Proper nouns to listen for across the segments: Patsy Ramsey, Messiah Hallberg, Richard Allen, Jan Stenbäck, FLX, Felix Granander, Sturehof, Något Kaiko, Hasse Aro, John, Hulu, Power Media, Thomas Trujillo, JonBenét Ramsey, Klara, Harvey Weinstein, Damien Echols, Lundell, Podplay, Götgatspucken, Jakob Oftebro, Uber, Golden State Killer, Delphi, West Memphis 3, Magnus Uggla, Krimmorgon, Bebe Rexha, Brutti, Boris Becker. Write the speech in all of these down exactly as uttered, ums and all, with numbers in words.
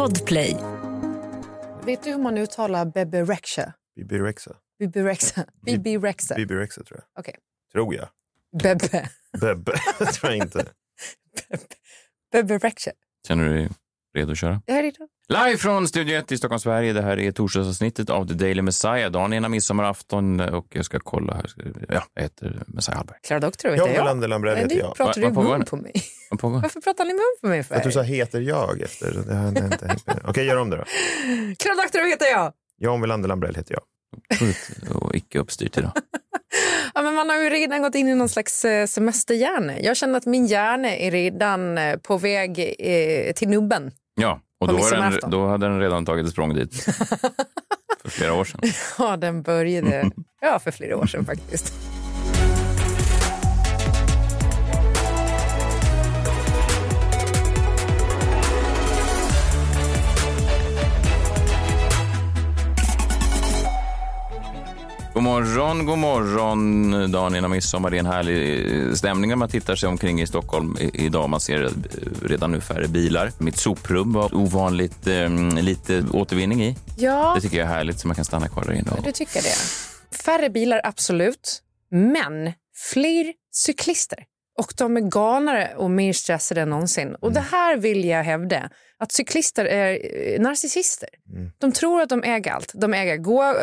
Podplay. Vet du hur man uttalar Bebe Rexha? Bebe Rexha. Bebe Rexha. Bebe Rexha. Bebe Rexha tror jag. Okej. Okay. Tror jag. Bebe. Bebe. Tror jag inte. Bebe. Bebe Rexha. Känner du dig redo att köra? Jag är redo. Live från Studio ett i Stockholm, Sverige. Det här är torsdagsavsnittet av The Daily Messiah. Dagen innan midsommarafton. Och jag ska kolla här. Ja, jag heter Messiah Hallberg. Klara dock tror jag inte jag. Jan Stenbäck heter jag. Pratar du mun på mig? Varför pratar ni mun på mig för? Att du sa heter jag efter. Det har inte hängt med. Okej, gör om det då. Klara dock tror jag heter jag. Jan Stenbäck heter jag. Och icke uppstyrt idag. Ja, men man har ju redan gått in i någon slags semesterhjärne. Jag känner att min hjärne är redan på väg eh, till nubben. Ja, och då, den, då hade den redan tagit ett språng dit. För flera år sedan. Ja, den började ja, för flera år sedan faktiskt. God morgon, god morgon. Dagen innan midsommar, det är en härlig stämning när man tittar sig omkring i Stockholm idag. Man ser redan nu färre bilar. Mitt soprum var ovanligt eh, lite återvinning i. Ja. Det tycker jag är härligt så man kan stanna kvar där inne. Och... Du tycker det. Färre bilar, absolut. Men fler cyklister. Och de är galnare och mer stressade än någonsin. Mm. Och det här vill jag hävda. Att cyklister är narcissister. Mm. De tror att de äger allt. De äger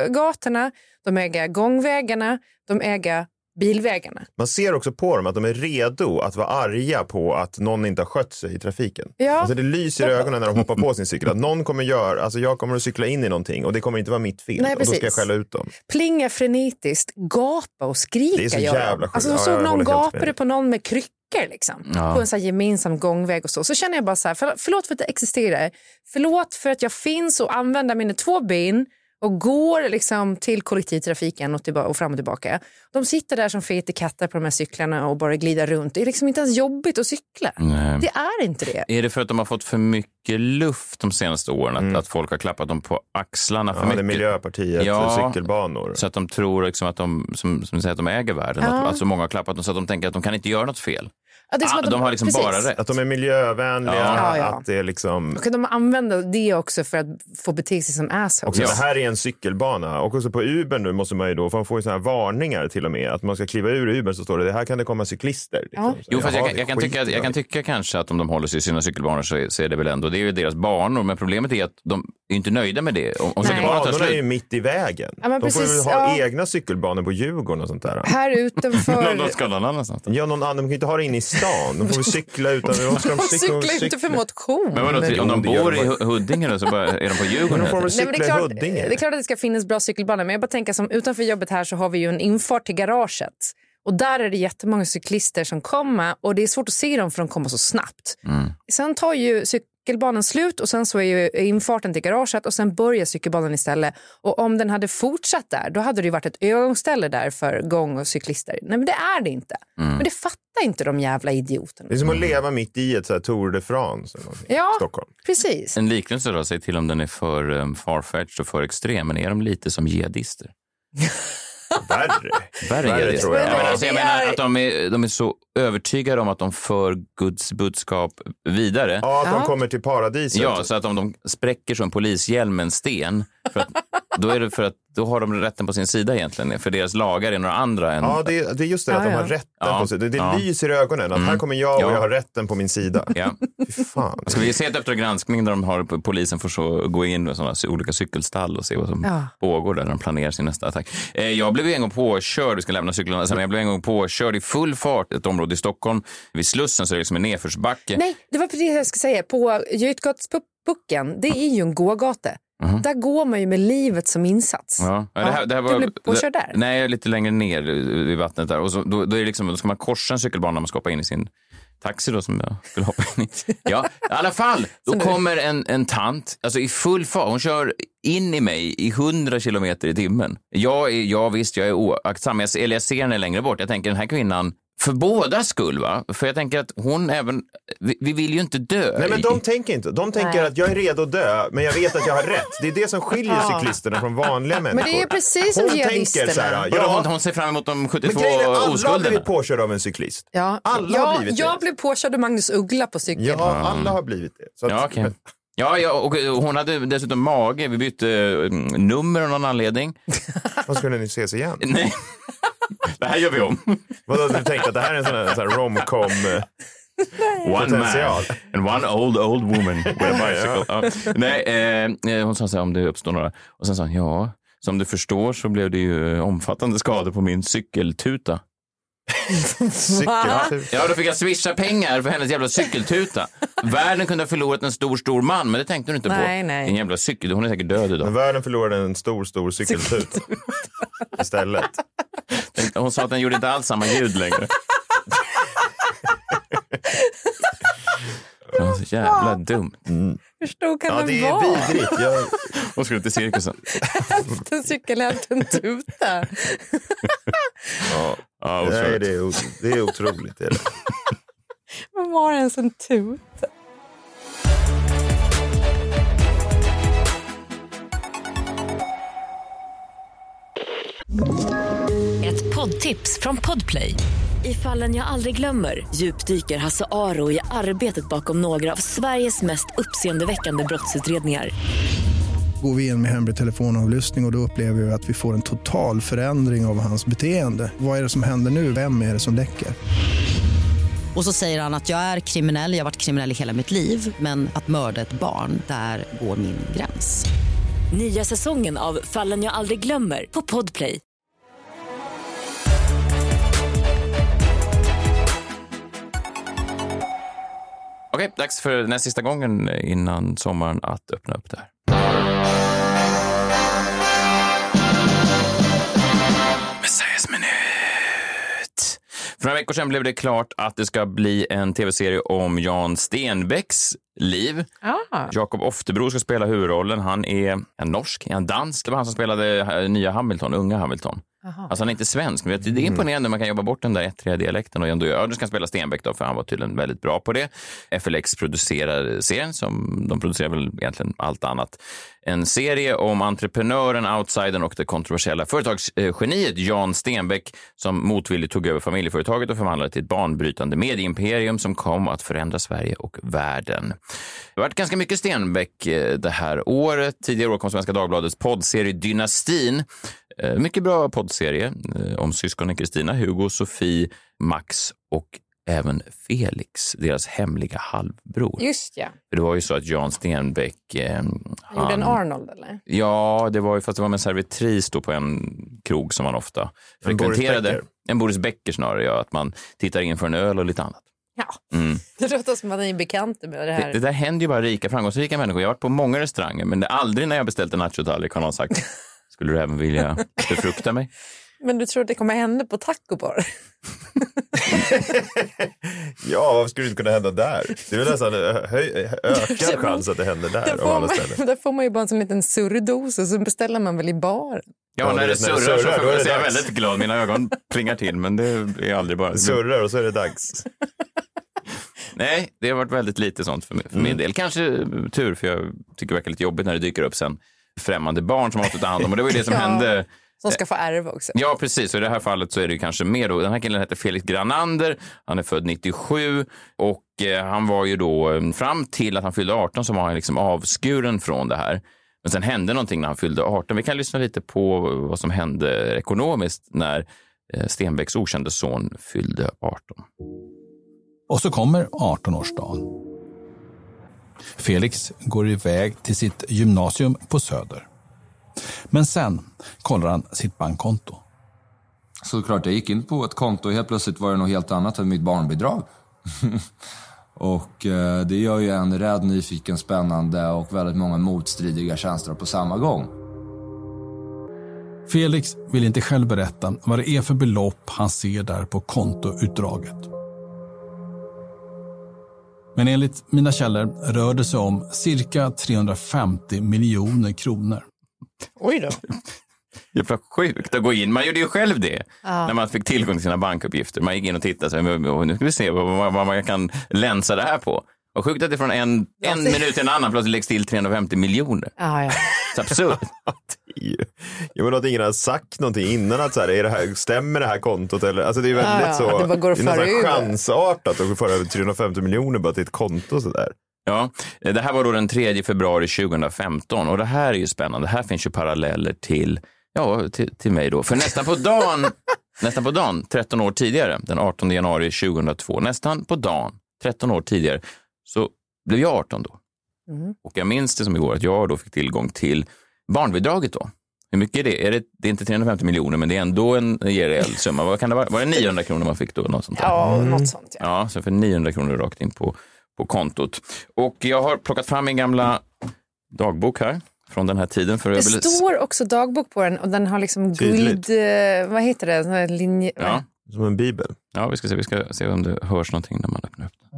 gatorna, de äger gångvägarna, de äger bilvägarna. Man ser också på dem att de är redo att vara arga på att någon inte har skött sig i trafiken. Ja. Alltså det lyser i ögonen när de hoppar på sin cykel. Att någon kommer göra, alltså jag kommer att cykla in i någonting och det kommer inte vara mitt fel. Nej, och då ska jag skälla ut dem. Plinga frenetiskt, gapa och skrika. Det är så jävla sjukt. Alltså så, så ja, någon gapade på någon med kryck. Liksom, ja. På en sån här gemensam gångväg och så. Så känner jag bara så här, för, förlåt för att jag existerar. Förlåt för att jag finns och använder mina två ben och går liksom till kollektivtrafiken och, tillba- och fram och tillbaka. De sitter där som fete katter på de här cyklarna och bara glider runt. Det är liksom inte ens jobbigt att cykla. Nej. Det är inte det. Är det för att de har fått för mycket luft de senaste åren? Mm. Att, att folk har klappat dem på axlarna för ja, mycket? Ja, det är Miljöpartiet, ja, cykelbanor. Så att de tror liksom att de, som, som säger, att de äger världen. Ja. Att, att så många har klappat dem så att de tänker att de kan inte göra något fel. Ja, det är som ah, att de, de har liksom bara rätt. Att de är miljövänliga. Ja. Ja, ja. Att det är liksom... Och de använder det också för att få bete sig som asshole. Och så, ja. Det här är en cykelbana. Och också på Uber nu måste man ju då... För man får ju såna här varningar till och med. Att man ska kliva ur Uber så står det... Det här kan det komma cyklister. Liksom. Ja. Jo, fast jag, jag, jag, kan tycka, jag kan tycka kanske att om de håller sig i sina cykelbanor så, så är det väl ändå... Det är ju deras banor. Men problemet är att de är inte nöjda med det. Om, om cykelbanorna är ju mitt i vägen. Ja, de precis, får ju ha ja. egna cykelbanor på Djurgården och sånt där. Här utanför... någon ska någon annanstans. Ja, någon annan. De kan inte ha det in i stan. De får cykla utan... De ska de cykla, cykla inte för motion. Men vadå, om de bor i Huddinge så bara, är de på Djurgården. De får de cykla. Nej, det, är klart, det är klart att det ska finnas bra cykelbanor. Men jag bara tänker som utanför jobbet här så har vi ju en infart till garaget. Och där är det jättemånga cyklister som kommer. Och det är svårt att se dem för de kommer så snabbt. Mm. Sen tar ju cykelbanan slut och sen så är ju infarten till garaget och sen börjar cykelbanan istället. Och om den hade fortsatt där, då hade det ju varit ett övergångsställe där för gång- och cyklister. Nej, men det är det inte. Mm. Men det fattar inte de jävla idioterna. Det är som att leva mitt i ett så här Tour de France eller ja, Stockholm. Precis. En liknelse då, säg till om den är för um, farfetched och för extrem, men är de lite som jihadister? Värre. Värre, Värre tror jag. Ja, men alltså, jag menar att de är, de är så övertygade om att de för Guds budskap vidare. Ja, att de kommer till paradiset. Ja, så att om de spräcker som en polishjälm med en sten, för att, då är det för att då har de rätten på sin sida egentligen. För deras lagar är några andra än... Ja, det är, det är just det, ah, att de har ja. rätten ja, på sin sida. Det ja. lyser i ögonen. Att mm. här kommer jag och ja. jag har rätten på min sida. Ja. Fy fan. Ska vi se ett efter granskning där de har, polisen får så gå in i sådana olika cykelstall och se vad som ja. pågår där de planerar sin nästa attack. Eh, jag blev en gång påkörd, vi ska lämna cyklarna sen, jag blev en gång påkörd i full fart ett område i Stockholm. Vid Slussen så är det liksom en nedförsbacke. Nej, det var precis det jag ska säga. På Götgatspucken, det är ju en gågata. Mm-hmm. Där går man ju med livet som insats. Ja. Ja, det här, det här var, du blev påkörd där? Nej, lite längre ner i vattnet där. Och så, då, då, är det liksom, då ska man korsa en cykelbana när man ska hoppa in i sin taxi då, som jag skulle hoppa in i. Ja, i alla fall, då som kommer en, en tant alltså i full fart. Hon kör in i mig i hundra kilometer i timmen. Jag, är, jag visst, jag är oaktsam. Jag, eller jag ser henne längre bort. Jag tänker, den här kvinnan... För båda skull, va? För jag tänker att hon även... Vi, vi vill ju inte dö. Nej, men de tänker inte. De tänker Nej. att jag är redo att dö, men jag vet att jag har rätt. Det är det som skiljer ja. cyklisterna från vanliga människor. Men det är precis som hon tänker så här, ja. hon, hon ser fram emot de sjuttiotvå oskulderna. Alla har blivit påkörd av en cyklist. Ja. Alla ja, har blivit jag det. Jag blev påkörd av Magnus Uggla på cykeln. Ja, alla har blivit det. Så att, ja, okej. Okay. Ja, ja, och hon hade dessutom mage. Vi bytte nummer av någon anledning. Vad skulle ni ses igen? Nej. Det här gör vi om. Vad hade du tänkt att det här är en sån här, sån här romcom? Nej. One potential. Man and one old, old woman with a bicycle. Ja. Ja. Nej, eh, hon sa så här, om det uppstår några. Och sen sa hon, ja, som du förstår så blev det ju omfattande skador på min cykeltuta. Cykeltuta. Ja, då fick jag swisha pengar för hennes jävla cykeltuta. Världen kunde ha förlorat en stor, stor man, men det tänkte hon inte på. Nej, nej. En jävla cykel, hon är säkert död idag. Men världen förlorade en stor, stor cykeltuta istället. Tänkte, hon sa att den gjorde inte alls samma ljud längre. Det var så jävla dumt. Mm. Hur stor kan ja, den vara? Ja, det är vidrigt. Jag... Hon skulle till cirkusen. Hälften cykel, hälften tuta. Ja, ja det, är, det, är, det är otroligt. Är det. Men var det ens en tuta? Ett poddtips från Podplay. I Fallen jag aldrig glömmer djupdyker Hasse Aro i arbetet bakom några av Sveriges mest uppseendeväckande brottsutredningar. Går vi in med hemlig telefonavlyssning och, och då upplever vi att vi får en total förändring av hans beteende. Vad är det som händer nu? Vem är det som läcker? Och så säger han att jag är kriminell, jag har varit kriminell i hela mitt liv. Men att mörda ett barn, där går min gräns. Nya säsongen av Fallen jag aldrig glömmer på Podplay. Okej, dags för den sista gången innan sommaren att öppna upp det här. Messiahs minut. För några veckor sedan blev det klart att det ska bli en tv-serie om Jan Stenbäcks liv. Ah. Jakob Oftebro ska spela huvudrollen. Han är en norsk, en dansk. Det var han som spelade nya Hamilton, unga Hamilton. Aha. Alltså han är inte svensk, men det är imponerande. Man kan jobba bort den där ettriga dialekten och ändå göra. Nu ska han spela Stenbäck då, för han var tydligen väldigt bra på det. F L X producerar serien, som de producerar väl egentligen allt annat. En serie om entreprenören, outsidern och det kontroversiella företagsgeniet Jan Stenbäck, som motvilligt tog över familjeföretaget och förvandlade till ett banbrytande medieimperium som kom att förändra Sverige och världen. Det har varit ganska mycket Stenbäck det här året. Tidigare år kom Svenska Dagbladets poddserie Dynastin. Mycket bra poddserie om syskonen Kristina, Hugo, Sofie, Max och även Felix, deras hemliga halvbror. Just ja. Det var ju så att Jan Stenbäck... Eh, han gjorde en Arnold, eller? Ja, det var ju, fast det var med en servitris då på en krog som man ofta frekventerade. En, en Boris Becker snarare, ja. Att man tittar in för en öl och lite annat. Ja, mm. Det låter som att man är bekant med det här. Det, det där händer ju bara rika, framgångsrika människor. Jag har varit på många restauranger, men det är aldrig när jag beställt en nachotallrik har någon sagt... Skulle du även vilja befrukta mig? Men du tror att det kommer hända på tacobar? Ja, varför skulle det inte kunna hända där? Det är väl nästan ökad chans att det händer där. Där får, alla man, där får man ju bara en sån liten surrdos och så beställer man väl i bar. Ja, ja, när det, det surrar, surrar så får jag säga väldigt glad. Mina ögon plingar till, men det är aldrig bara... Det surrar och så är det dags. Nej, det har varit väldigt lite sånt för, för mm. min del. Kanske tur, för jag tycker det verkar lite jobbigt när det dyker upp sen. Främmande barn som har att ta hand om, och det var ju det som ja, hände. Som ska få ärva också. Ja, precis. Och i det här fallet så är det ju kanske mer då. Den här killen heter Felix Granander. Han är född nittiosju och han var ju då, fram till att han fyllde arton så var han liksom avskuren från det här. Men sen hände någonting när han fyllde arton. Vi kan lyssna lite på vad som hände ekonomiskt när Stenbäcks okända son fyllde arton. Och så kommer artonårsdagen. Felix går iväg till sitt gymnasium på Söder. Men sen kollar han sitt bankkonto. Såklart, jag gick in på ett konto och helt plötsligt var det något helt annat än mitt barnbidrag. Och eh, det gör ju en rädd, nyfiken, spännande och väldigt många motstridiga känslor på samma gång. Felix vill inte själv berätta vad det är för belopp han ser där på kontoutdraget. Men enligt mina källor rör det sig om cirka trehundrafemtio miljoner kronor. Oj då. Det var sjukt att gå in. Man gjorde ju själv det ah. när man fick tillgång till sina bankuppgifter. Man gick in och tittade. Så, nu ska vi se vad, vad man kan länsa det här på. Och sjukt att det från en, en minut till en annan plötsligt läggs till trehundrafemtio miljoner. Ah, ja. Så absurd. Jag menar att ingen har sagt någonting innan att så här, är det här, stämmer det här kontot? Eller? Alltså det är väldigt ah, ja. så, det, det är nästan chansartat att föra över trehundrafemtio miljoner bara till ett konto sådär. Ja, det här var då den tredje februari tjugohundrafemton och det här är ju spännande. Här finns ju paralleller till, ja, till, till mig då. För nästan på dagen, nästan på dagen, tretton år tidigare, den artonde januari tjugohundratvå, nästan på dagen, tretton år tidigare, så blev jag arton då. Mm. Och jag minns det som igår att jag då fick tillgång till barnbidraget då. Hur mycket är det? Är det, det är inte trehundrafemtio miljoner, men det är ändå en rejäl summa. Vad kan det vara? Var det niohundra kronor man fick då? Något sånt där? Ja, något sånt. Ja, ja, så för niohundra kronor rakt in på på kontot. Och jag har plockat fram min gamla dagbok här från den här tiden. För det vill... står också dagbok på den och den har liksom tydligt. Guld... Vad heter det? Såna linje... ja. Som en bibel. Ja, vi ska se, vi ska se om det hörs någonting när man öppnar upp den.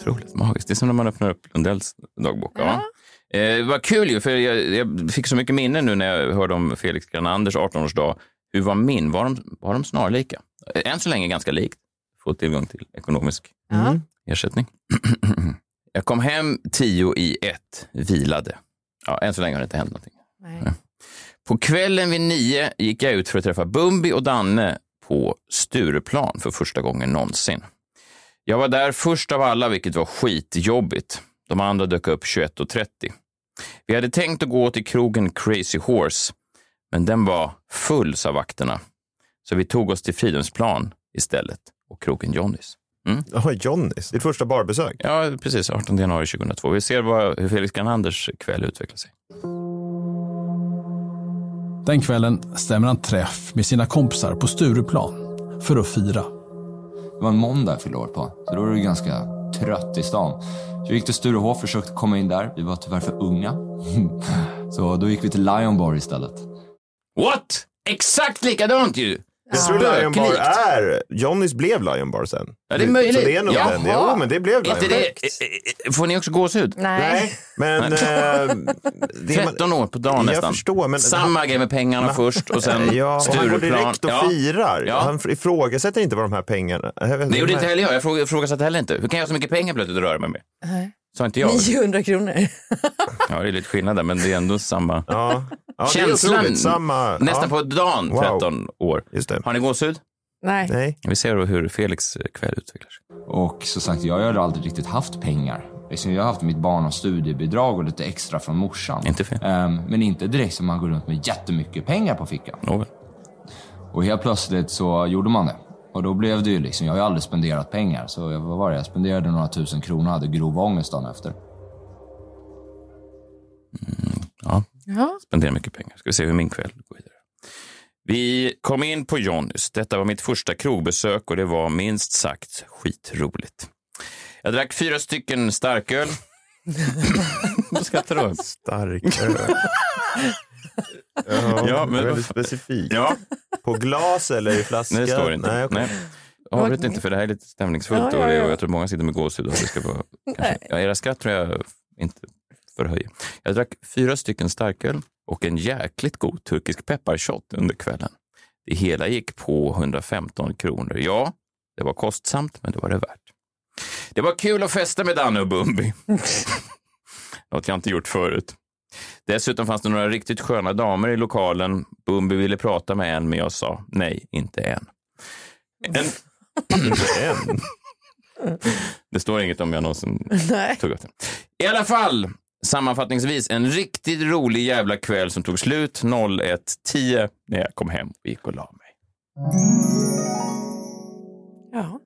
Otroligt magiskt. Det är som när man öppnar upp Lundells dagbok. Ja. Ja. Eh, vad kul ju, för jag, jag fick så mycket minnen nu när jag hörde om Felix Grananders artonårsdag. Hur var min? Var de, var de snarlika? Än så länge ganska likt. Få tillgång till ekonomisk... Mm. ersättning. Jag kom hem tio i ett, vilade. Ja, än så länge har det inte hänt någonting. Nej. Ja. På kvällen vid nio gick jag ut för att träffa Bumbi och Danne på Stureplan för första gången någonsin. Jag var där först av alla, vilket var skitjobbigt. De andra dök upp tjugoett och trettio. Vi hade tänkt att gå till krogen Crazy Horse, men den var full, sa vakterna. Så vi tog oss till Fridhemsplan istället och krogen Johnnys. Mm. Oh, Johnnys, ditt första barbesök. Ja, precis, artonde januari tjugohundratvå. Vi ser vad, hur Felix Grananders kväll utvecklar sig. Den kvällen stämmer han träff med sina kompisar på Stureplan för att fira. Det var en måndag jag fyllde år på, så då var det ganska trött i stan. Så vi gick till Sturehof, försökte komma in där. Vi var tyvärr för unga. Så då gick vi till Lion Bar istället. What? Exakt likadant ju! Jag tror ja. Lion Bar är... Johnnys blev Lion Bar sen. Ja, det är möjligt. Så det är nog den. Ja, men det blev Lion Bar. Får ni också gåshud? Nej. Nej, men... äh, tretton år på dagen nästan. Jag förstår, men... Samma han, grej med pengarna man, först och sen ja, Stureplan. Han går direkt och ja. firar. Ja. Han ifrågasätter inte vad de här pengarna... Det gjorde här... inte heller jag. Jag fråg, ifrågasätter heller inte. Hur kan jag ha så mycket pengar plötsligt att röra mig med? Nej. Så inte jag. niohundra kronor. Ja, det är lite skillnad där, men det är ändå samma... Ja. Ja, känslan samma, nästan ja. på dagen, tretton wow. år. Just det. Har ni gåshud? Nej. Nej. Vi ser då hur Felix kväll utvecklar sig. Och så sagt, jag har aldrig riktigt haft pengar. Jag har haft mitt barn och studiebidrag och lite extra från morsan. Inte fel. Um, men inte direkt som man går runt med jättemycket pengar på fickan. Nåväl. Och helt plötsligt så gjorde man det. Och då blev det ju liksom, jag har ju aldrig spenderat pengar. Så jag, vad var det? Jag spenderade några tusen kronor och hade grov ångest dagen efter. Mm, ja. Ja. Spenderar mycket pengar. Ska vi se hur min kväll går vidare. Vi kom in på Johnnys. Detta var mitt första krogbesök och det var minst sagt skitroligt. Jag drack fyra stycken starköl. Vad skrattar du? Starköl. Ja, ja, men väldigt specifikt. Ja. På glas eller i flaska? Nej, det står inte. Nej, okay. Nej. Jag avbryter inte för det här är lite stämningsfullt. Ja, ja, ja. Och jag tror många sitter med gåshud. Och det ska vara, ja, era skratt tror jag inte... Förhöj. Jag drack fyra stycken starköl och en jäkligt god turkisk pepparshot under kvällen. Det hela gick på hundrafemton kronor. Ja, det var kostsamt, men det var det värt. Det var kul att festa med Danne och Bumbi. Något jag inte gjort förut. Dessutom fanns det några riktigt sköna damer i lokalen. Bumbi ville prata med en, men jag sa nej, inte än. En... en. Det står inget om jag någonsin tog upp det. I alla fall... Sammanfattningsvis, en riktigt rolig jävla kväll som tog slut ett tio när jag kom hem och gick och la mig. Ja.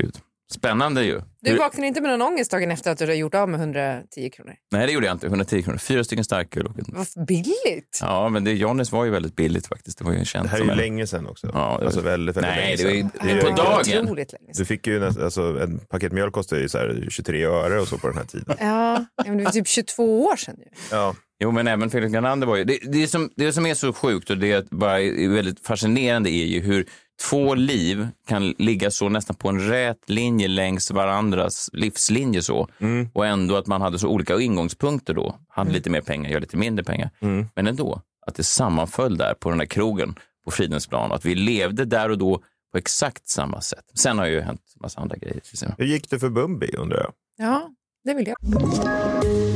Gud, spännande ju. Du Hur... vaknade inte med någon ångest dagen efter att du hade gjort av med hundratio kronor? Nej, det gjorde jag inte. hundratio kronor. Fyra stycken starköl. Vad billigt! Ja, men det, Johnnys var ju väldigt billigt faktiskt. Det var ju en känsla. Det här är ju länge sedan också. Ja, det alltså var... väldigt, väldigt Nej, länge sedan. Nej, det var ju det på dagen. Otroligt länge sedan. Du fick ju nästan, alltså, en paket mjölk kostade ju så här tjugotre öre och så på den här tiden. Ja, men det var typ tjugotvå år sedan ju. Ja. Jo, men även Felix Granander var ju... Det, det, som, det som är så sjukt och det är bara är väldigt fascinerande är ju hur två liv kan ligga så nästan på en rät linje längs varandras livslinje så. Mm. Och ändå att man hade så olika ingångspunkter då. Han hade lite mer pengar, jag lite mindre pengar. Mm. Men ändå, att det sammanföll där på den här krogen på Fridhemsplan. Att vi levde där och då på exakt samma sätt. Sen har ju hänt en massa andra grejer. Hur gick det för Bumbi, undrar jag? Ja, det vill jag.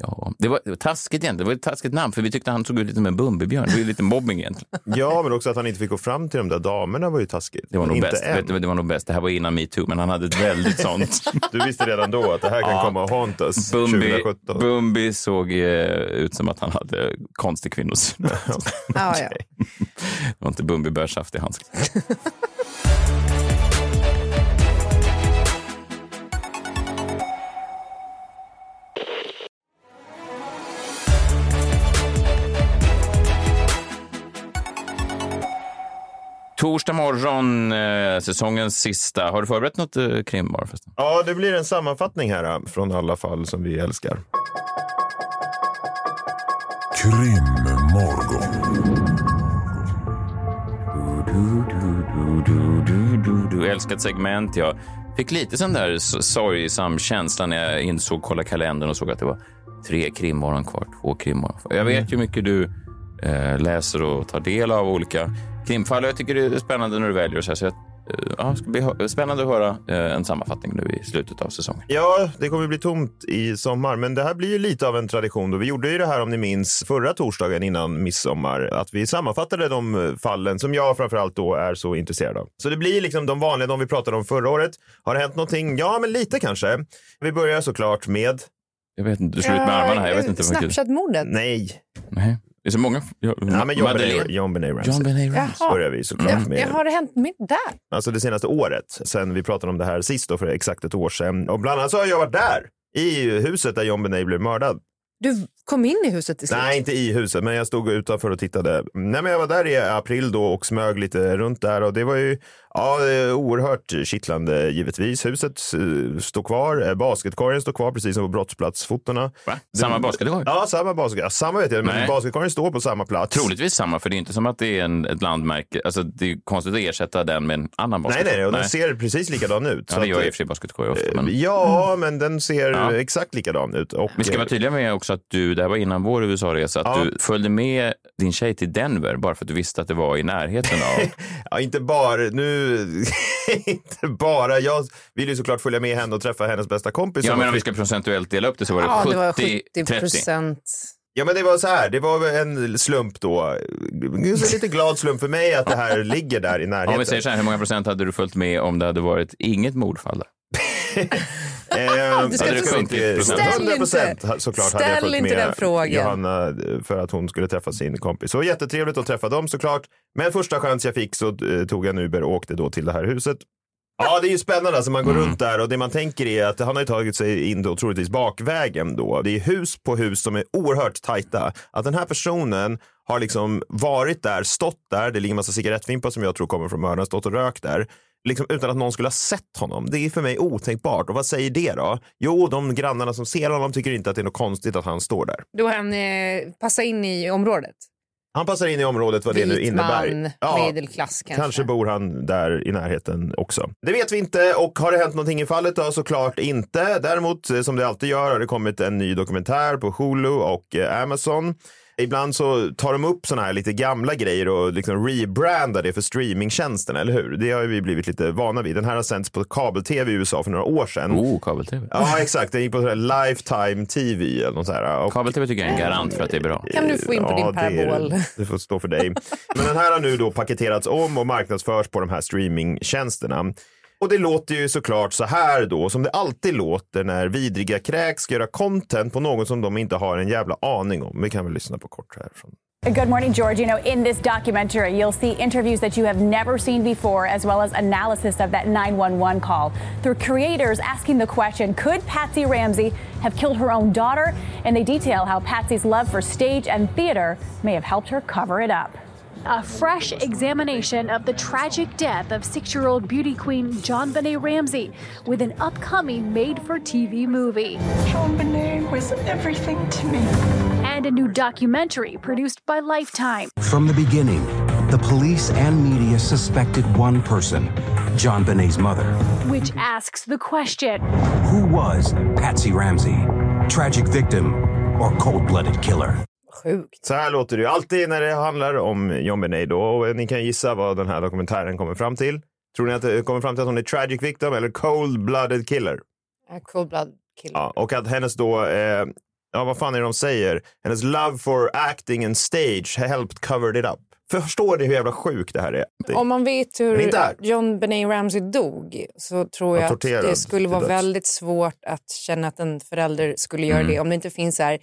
Ja, det var, det var taskigt egentligen. Det var ett taskigt namn för vi tyckte han såg ut lite som en bumbibjörn. Det var ju lite mobbing egentligen. Ja, men också att han inte fick gå fram till de där damerna var ju taskigt. Det var nog bäst. Vet du, det var nog bäst. Det här var innan MeToo, men han hade ett väldigt sånt. Du visste redan då att det här kan ja, komma och haunt us tjugosjutton. Bumbi såg eh, ut som att han hade konstig kvinnosyn. Ja, ja. Okay. Det var inte bumbibjörnsaft i hans. Torsdag morgon, eh, säsongens sista. Har du förberett något eh, krimbar? Ja, det blir en sammanfattning här från alla fall som vi älskar. Krimmorgon. Du älskar ett segment. Jag fick lite sån där sorgsam känsla när jag insåg, kolla kalendern och såg att det var tre krimmorgon kvar, två krimmorgon. Jag vet ju hur mycket du eh, läser och tar del av olika krimfall. Jag tycker det är spännande när du väljer så här, så att, ja, det ska bli spännande att höra en sammanfattning nu i slutet av säsongen. Ja, det kommer bli tomt i sommar, men det här blir ju lite av en tradition då. Vi gjorde ju det här, om ni minns, förra torsdagen innan midsommar, att vi sammanfattade de fallen som jag framförallt då är så intresserad av. Så det blir liksom de vanliga, de vi pratade om förra året. Har det hänt någonting? Ja, men lite kanske. Vi börjar såklart med... Jag vet inte, du slår ut med armarna här. Jag vet inte Snapchat-mordet. Nej. Nej. Det är så många... Ja, ja, men JonBenét Ramsey börjar vi såklart med. Ja, har det hänt mitt där? Alltså det senaste året, sen vi pratade om det här sist då, för exakt ett år sedan. Och bland annat så har jag varit där, i huset där JonBenét blev mördad. Du kom in i huset i slut? Nej, inte i huset, men jag stod utanför och tittade. Nej, men jag var där i april då och smög lite runt där. Och det var ju ja, oerhört kittlande givetvis. Huset stod kvar, basketkorgen stod kvar, precis som på brottsplatsfotorna. Va? Samma basketkorg? Ja, samma basketkorg. Ja, samma vet jag, men nej, basketkorgen står på samma plats. Troligtvis samma, för det är inte som att det är en, ett landmärke. Alltså, det är konstigt att ersätta den med en annan basketkorg. Nej, nej, och nej, den ser precis likadan ut. Ja, det gör ju för sig basketkorg ofta. Men... Ja, men den ser ja, exakt likadan ut. Och... Vi ska vara tydliga med också att du, det här var innan vår U S A-resa, att ja, du följde med din tjej till Denver bara för att du visste att det var i närheten av... Ja, inte bara, nu... inte bara, jag vill ju såklart följa med henne och träffa hennes bästa kompis. Ja, men om vi ska procentuellt dela upp det så var det ja, sjuttio trettio. Ja, det var sjuttio procent. Ja, men det var så här, det var en slump då. Lite glad slump för mig att det här ligger där i närheten. Om vi säger så här, hur många procent hade du följt med om det hade varit inget mordfall där? Eh, du ska hade du inte, hundra procent såklart hade jag följt med Johanna för att hon skulle träffa sin kompis. Så jättetrevligt att träffa dem såklart. Men första chans jag fick så eh, tog jag en Uber och åkte då till det här huset. Ja, det är ju spännande, alltså man går mm. runt där och det man tänker är att han har ju tagit sig in då troligtvis bakvägen då. Det är hus på hus som är oerhört tajta. Att den här personen har liksom varit där, stått där, det ligger en massa cigarettfimpar som jag tror kommer från mördaren, stått och rökt där. Liksom utan att någon skulle ha sett honom. Det är för mig otänkbart. Och vad säger det då? Jo, de grannarna som ser honom tycker inte att det är något konstigt att han står där. Då han eh, passar in i området? Han passar in i området, vad det nu innebär. Vit man, ja, medelklass kanske. Kanske bor han där i närheten också. Det vet vi inte, och har det hänt någonting i fallet då? Såklart inte. Däremot, som det alltid gör, har det kommit en ny dokumentär på Hulu och eh, Amazon. Ibland så tar de upp såna här lite gamla grejer och liksom rebrandar det för streamingtjänsten, eller hur? Det har ju vi blivit lite vana vid. Den här har sänts på kabel-tv i U S A för några år sedan. Oh, kabel-tv. Ja, exakt. Den gick på sådär Lifetime-tv eller något sådär. Och kabel-tv tycker jag är en garant för att det är bra. Kan du få in på ja, din parabol? Det, det får stå för dig. Men den här har nu då paketerats om och marknadsförs på de här streamingtjänsterna. Och det låter ju såklart så här då, som det alltid låter när vidriga kräks ska göra content på någon som de inte har en jävla aning om. Vi kan väl lyssna på kort härifrån. Good morning, George. You know, in this documentary, you'll see interviews that you have never seen before, as well as analysis of that nine one one call. Through creators asking the question, could Patsy Ramsey have killed her own daughter? And they detail how Patsy's love for stage and theater may have helped her cover it up. A fresh examination of the tragic death of six-year-old beauty queen JonBenét Ramsey with an upcoming made-for-T V movie. JonBenét was everything to me. And a new documentary produced by Lifetime. From the beginning, the police and media suspected one person, JonBenét's mother. Which asks the question, who was Patsy Ramsey? Tragic victim or cold-blooded killer? Sjukt. Så här låter det ju alltid när det handlar om JonBenét då. Och ni kan gissa vad den här dokumentären kommer fram till. Tror ni att det kommer fram till att hon är tragic victim eller cold-blooded killer? A cold-blooded killer. Ja, och att hennes då... Eh, ja, vad fan är det de säger? Hennes love for acting and stage helped cover it up. Förstår ni hur jävla sjukt det här är? Om man vet hur JonBenét Ramsey dog så tror jag att det skulle vara väldigt svårt att känna att en förälder skulle göra mm. det. Om det inte finns så här...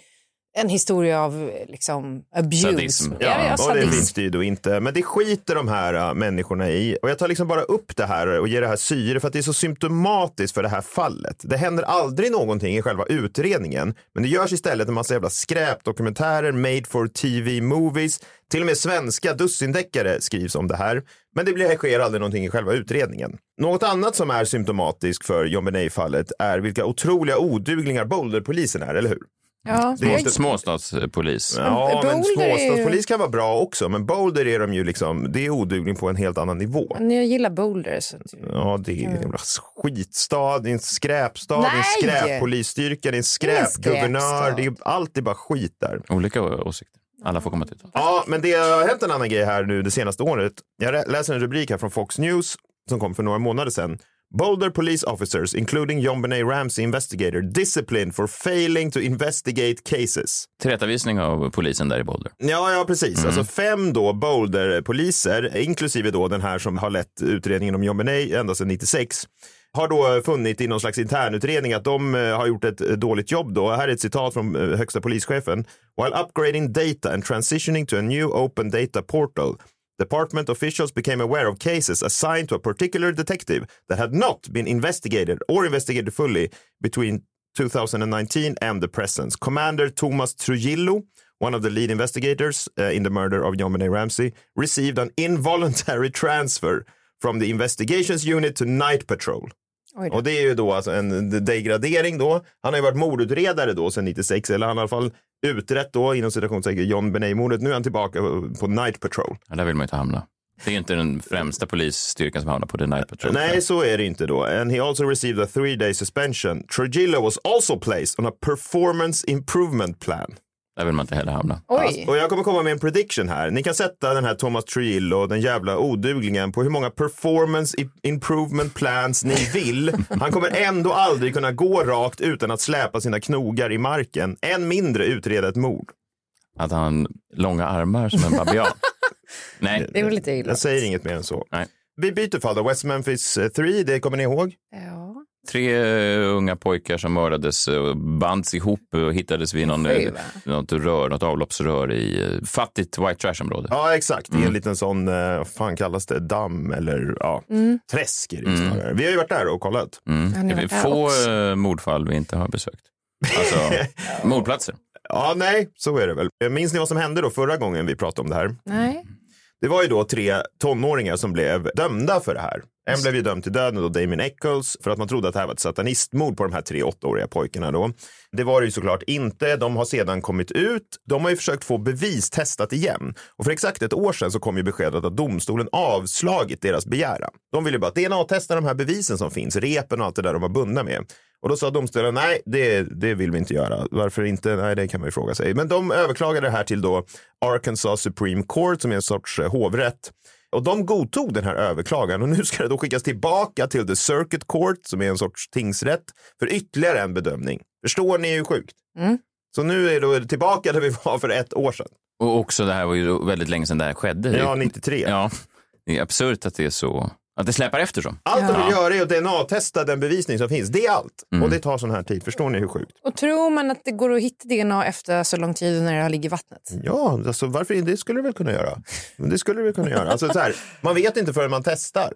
En historia av liksom abuse. Sadism. Ja, ja, sadism. Och det finns det ju då inte. Men det skiter de här äh, människorna i. Och jag tar liksom bara upp det här och ger det här syre för att det är så symptomatiskt för det här fallet. Det händer aldrig någonting i själva utredningen. Men det görs istället en massa jävla skräpdokumentärer, made for T V movies. Till och med svenska dussindäckare skrivs om det här. Men det blir, sker aldrig någonting i själva utredningen. Något annat som är symptomatiskt för JonBenét-fallet är vilka otroliga oduglingar Boulder-polisen är, eller hur? Ja. Det är inte småstadspolis. Ja, Boulder, men småstadspolis kan vara bra också. Men Boulder är de ju liksom, det är odugling på en helt annan nivå. Men jag gillar Boulder så. Ja, det är en skitstad, det är en skräpstad, det är en skräppolisstyrka, det är en skräpguvernör. Det är alltid bara skit där. Olika åsikter. Alla får komma till. Ja, men det har hänt en annan grej här nu det senaste året. Jag läser en rubrik här från Fox News som kom för några månader sedan. Boulder police officers, including JonBenét Ramsey investigator, disciplined for failing to investigate cases. Tillrättavisning av polisen där i Boulder. Ja, ja precis. Mm. Alltså fem då Boulder-poliser, inklusive då den här som har lett utredningen om JonBenét ända sedan nittiosex, har då funnit i någon slags internutredning att de har gjort ett dåligt jobb då. Här är ett citat från högsta polischefen. While upgrading data and transitioning to a new open data portal, department officials became aware of cases assigned to a particular detective that had not been investigated or investigated fully between tjugohundranineteen and the present. Commander Thomas Trujillo, one of the lead investigators uh, in the murder of JonBenét Ramsey, received an involuntary transfer from the investigations unit to night patrol. Och det är ju då alltså en degradering då. Han har ju varit mordutredare då sedan nittiosex, eller han i alla fall utrett då inom citationssäkert JonBenét-mordet. Nu är han tillbaka på Night Patrol. Ja, där vill man ju inte hamna. Det är inte den främsta polisstyrkan som hamnar på The Night Patrol. Nej, så är det inte då. And he also received a three day suspension. Trujillo was also placed on a performance improvement plan. Där vill man inte heller hamna. Alltså, och jag kommer komma med en prediction här. Ni kan sätta den här Thomas Trujillo, den jävla oduglingen, på hur många performance improvement plans ni vill. Han kommer ändå aldrig kunna gå rakt utan att släpa sina knogar i marken. Än mindre utreda ett mord. Att han långa armar som en babian. Nej, det är lite illa. Jag säger inget mer än så. Nej. Vi byter fall då. West Memphis tre, det kommer ni ihåg? Ja. Tre unga pojkar som mördades och bands ihop och hittades vid någon, något, rör, något avloppsrör i fattigt white trash-område. Ja, exakt. Mm. Det är en liten sån, vad fan kallas det, damm eller ja, mm. träsk. Mm. Vi har ju varit där och kollat. Mm. Ja, få också. Mordfall vi inte har besökt. Alltså, mordplatser. Ja, nej, så är det väl. Minns ni vad som hände då förra gången vi pratade om det här? Nej. Det var ju då tre tonåringar som blev dömda för det här. En blev ju dömd till döden då, Damien Echols, för att man trodde att det här var ett satanistmord på de här tre åttaåriga pojkarna då. Det var det ju såklart inte. De har sedan kommit ut. De har ju försökt få bevis testat igen. Och för exakt ett år sedan så kom ju beskedet att domstolen avslagit deras begäran. De ville ju bara D N A-testa de här bevisen som finns, repen och allt det där de var bundna med. Och då sa domstolen, nej, det, det vill vi inte göra. Varför inte? Nej, det kan man ju fråga sig. Men de överklagade det här till då Arkansas Supreme Court, som är en sorts eh, hovrätt. Och de godtog den här överklagan. Och nu ska det då skickas tillbaka till The Circuit Court, som är en sorts tingsrätt, för ytterligare en bedömning. Förstår ni hur sjukt? Mm. Så nu är det tillbaka där vi var för ett år sedan. Och också det här var ju väldigt länge sedan det här skedde. Ja, nittiotre. Ja, det är absurt att det är så... Att det släpar eftersom. Allt de vill göra är att D N A-testa den bevisning som finns. Det är allt. Mm. Och det tar sån här tid. Förstår ni hur sjukt? Och tror man att det går att hitta D N A efter så lång tid när det ligger i vattnet? Ja, alltså varför inte? Det skulle du väl kunna göra. Det skulle du kunna göra. Alltså så här, man vet inte förrän man testar.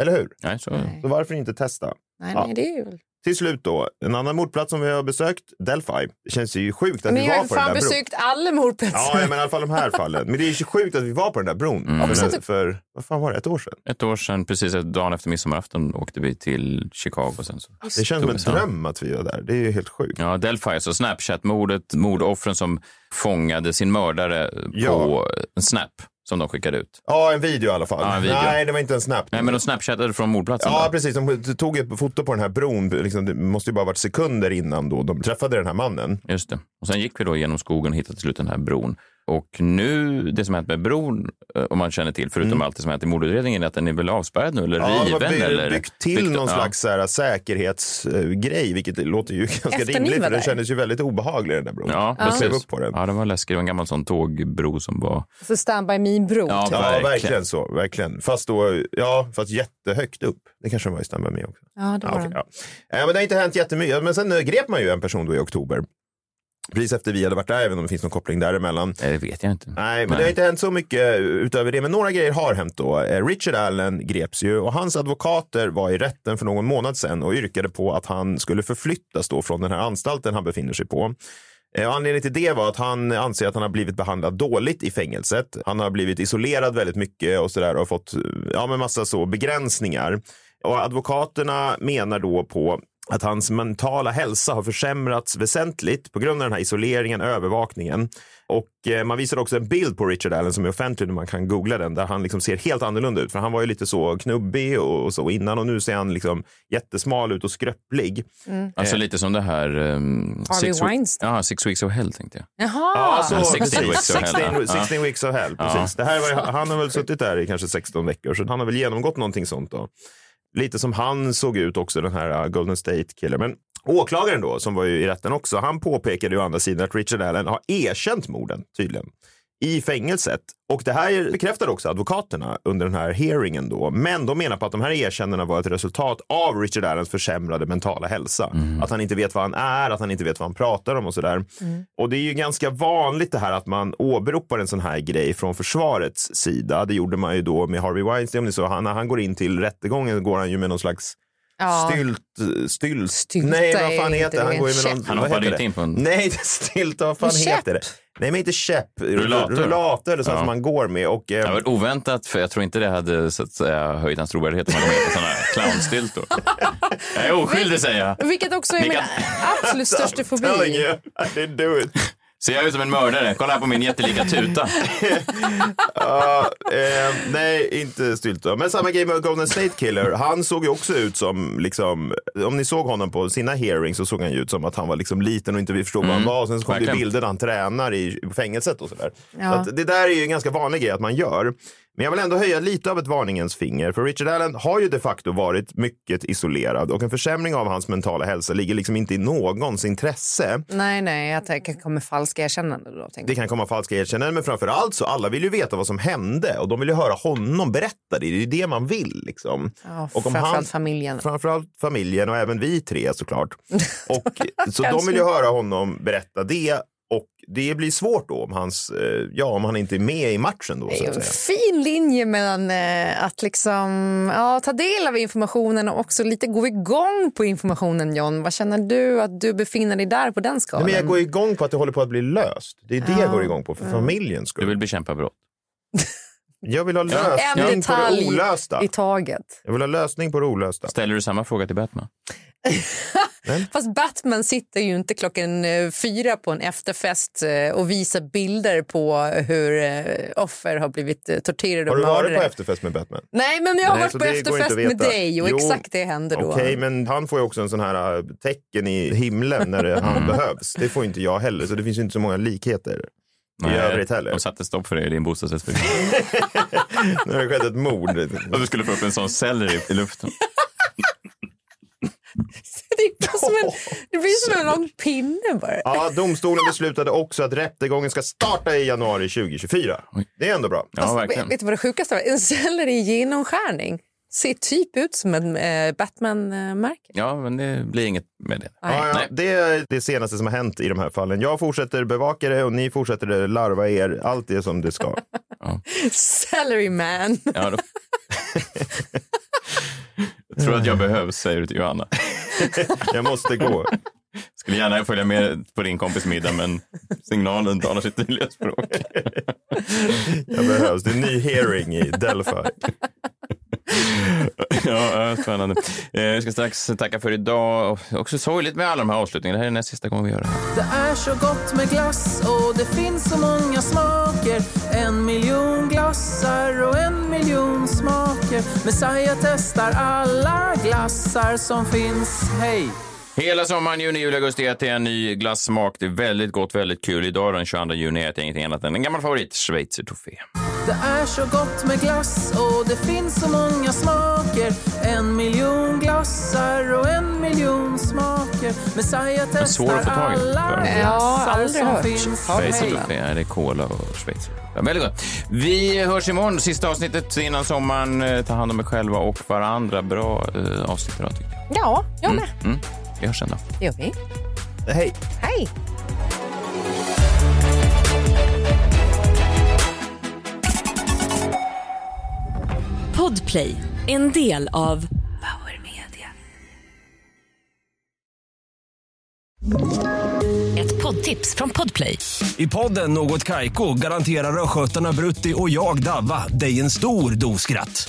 Eller hur? Nej, så, nej. Så varför inte testa? Nej, ja. nej, det är ju väl... Till slut då, en annan mordplats som vi har besökt, Delphi. Det känns ju sjukt att men vi var på den där bron. Men jag har fan besökt alla mordplatser. Ja, men i alla fall de här fallen. Men det är ju sjukt att vi var på den där bron. Mm. Mm. För, för, vad fan var det, ett år sedan? Ett år sedan, precis dagen efter midsommarafton åkte vi till Chicago. Och sen så. Det känns som en dröm att vi var där. Det är ju helt sjukt. Ja, Delphi, alltså Snapchat-mordet, mordoffren som fångade sin mördare ja. på en Snap. som de skickade ut. Ja, en video i alla fall. Ja, en video. Nej, det var inte en snap. Nej, men de snapchattade från mordplatsen. Ja, där. Precis. De tog ett foto på den här bron. Liksom, det måste ju bara varit sekunder innan då de träffade den här mannen. Just det. Och sen gick vi då genom skogen och hittade till slut den här bron. Och nu, det som hänt med bron, om man känner till, förutom mm. allt det som hänt i mordutredningen, är att den är väl avspärrad nu, eller ja, riven, by, eller... byggt till byggt, någon ja. slags så här, säkerhetsgrej, vilket låter ju ganska Efterniva rimligt, för den kändes ju väldigt obehaglig, den där bron. Ja, ja. Precis. Upp på den. Ja, den var läskig. Det var en gammal sån tågbro som var... Så stand-by-me-bro. Ja, ja, verkligen. verkligen så. Verkligen. Fast då, ja, fast jättehögt upp. Det kanske var i stand-by-me också. Ja, det var ja, okay, ja. ja, men det har inte hänt jättemycket. Men sen grep man ju en person då i oktober. Precis efter vi hade varit där, även om det finns någon koppling däremellan. Det vet jag inte. Nej, men Nej. det har inte hänt så mycket utöver det. Men några grejer har hänt då. Richard Allen greps ju, och hans advokater var i rätten för någon månad sedan och yrkade på att han skulle förflyttas då från den här anstalten han befinner sig på. Och anledningen till det var att han anser att han har blivit behandlad dåligt i fängelset. Han har blivit isolerad väldigt mycket och sådär, och har fått ja, med massa så begränsningar. Och advokaterna menar då på att hans mentala hälsa har försämrats väsentligt på grund av den här isoleringen, övervakningen. Och eh, man visar också en bild på Richard Allen som är offentlig, när man kan googla den, där han liksom ser helt annorlunda ut. För han var ju lite så knubbig och, och så innan, och nu ser han liksom jättesmal ut och skröpplig. Mm. Alltså eh. lite som det här... Um, Harvey Weinstein. Ja, Six Weeks of Hell tänkte jag. Jaha! Ja, så, sexton Weeks of Hell. sexton Weeks of Hell, precis. Det här var, han har väl suttit där i kanske sexton veckor, så han har väl genomgått någonting sånt då. Lite som han såg ut också, den här Golden State Killer. Men åklagaren då, som var ju i rätten också, han påpekade ju å andra sidan att Richard Allen har erkänt morden, tydligen, i fängelset. Och det här bekräftade också advokaterna under den här hearingen då. Men de menar på att de här erkännandena var ett resultat av Richard Allens försämrade mentala hälsa. Mm. Att han inte vet vad han är, att han inte vet vad han pratar om och sådär. Mm. Och det är ju ganska vanligt det här att man åberopar en sån här grej från försvarets sida. Det gjorde man ju då med Harvey Weinstein. Om ni så, han, när han går in till rättegången går han ju med någon slags... Ja. Stylt, stylt, stylt, nej vad fan heter det? Han går ju med någon, han hoppade inte in på en... Nej, stylt, vad fan käpp. heter det? Nej, men inte käpp, rullator, rullator eller så, ja. Som man går med. Och, eh... det var oväntat, för jag tror inte det hade så att säga höjt hans trovärdighet om man hade med sådana här clownstyltor. Jag är oskyldig, säger jag. Vilket också är min kan... absolut största fobi. I'm telling you, I didn't do it. Ser jag ut som en mördare? Kolla här på min jättelika tuta. uh, eh, nej, inte stylta. Men samma grej med Golden State Killer. Han såg ju också ut som, liksom, om ni såg honom på sina hearings så såg han ju ut som att han var liksom liten och inte vi förstod mm. vad han var. Och sen så kom Verkligen. det bilder där han tränar i fängelset och sådär. Ja. Så att det där är ju en ganska vanlig grej att man gör. Men jag vill ändå höja lite av ett varningens finger, för Richard Allen har ju de facto varit mycket isolerad, och en försämring av hans mentala hälsa ligger liksom inte i någons intresse. Nej, nej, att det kan komma falska erkännanden då, tänker jag. Det kan komma falska erkännanden, men framförallt så alla vill ju veta vad som hände, och de vill ju höra honom berätta det, det är ju det man vill liksom. Ja, och om framförallt han, familjen. Framförallt familjen och även vi tre såklart. Och, så de vill ju höra honom berätta det. Och det blir svårt då om, hans, ja, om han inte är med i matchen. Då, så att säga. Fin linje mellan att liksom, ja, ta del av informationen och också lite gå igång på informationen, John. Vad känner du att du befinner dig där på den skalan? Nej, men jag går igång på att det håller på att bli löst. Det är det ja. jag går igång på för ja. familjens skull. Du vill bekämpa brott. Jag vill ha lösning på det olösta. I taget. Jag vill ha lösning på det olösta. Ställer du samma fråga till Batman? Fast Batman sitter ju inte klockan fyra på en efterfest och visar bilder på hur offer har blivit torterade och mördade. Har du varit på efterfest med Batman? Nej, men jag har varit på efterfest med dig, och jo, exakt det händer då. Okej, okay, men han får ju också en sån här tecken i himlen när det, han behövs. Det får inte jag heller, så det finns ju inte så många likheter. Nej, i övrigt heller. De satte stopp för det i din bostadsrättsbyggnad. Nu har det skett ett mord. Och du skulle få upp en sån selleri i luften. Det, som en, det blir som en lång pinne bara. Ja, domstolen beslutade också att rättegången ska starta i januari tjugo tjugofyra. Det är ändå bra. Ja, alltså, vet du vad det sjukaste var? En selleri i genomskärning ser typ ut som en eh, Batman-märke. Ja, men det blir inget med det. Ah, ja. Nej. Det är det senaste som har hänt i de här fallen. Jag fortsätter bevaka det och ni fortsätter larva er. Allt är som det ska. Ja. Salary man. Ja, då. Jag tror att jag behövs, säger du till Johanna. Jag måste gå. Skulle gärna följa med på din kompis middag, men signalen talar sitt tydliga språk. Jag behövs. Det är en ny hearing i Delphi. Ja, spännande. Vi ska strax tacka för idag. Också sorgligt med alla de här avslutningarna. Det här är näst sista gången vi gör det. Det är så gott med glass och det finns så många smaker. En miljon glassar och en miljon smaker. Messiah testar alla glassar som finns. Hej! Hela sommaren, juni, juli, augusti äter en ny glassmak. Det är väldigt gott, väldigt kul. Idag den tjugoandra juni äter ingenting annat än en gammal favorit, schweizertoffé. Det är så gott med glass och det finns så många smaker. En miljon glassar och en miljon smaker. Messiah testar svår att få tag i. Ja, aldrig hört. Schweizertoffé, det är kola och schweizer. Ja, väldigt gott. Vi hörs imorgon, sista avsnittet innan sommaren. Ta hand om er själva och varandra. Bra eh, avsnitt idag tycker jag. Ja, jag med. Mm, mm. Vi hörs sen då. Det gör vi. Hej. Hej. Podplay, en del av Power Media. Ett poddtips från Podplay. I podden Något Kaiko garanterar röskötarna Brutti och jag Davva dig en stor doskratt.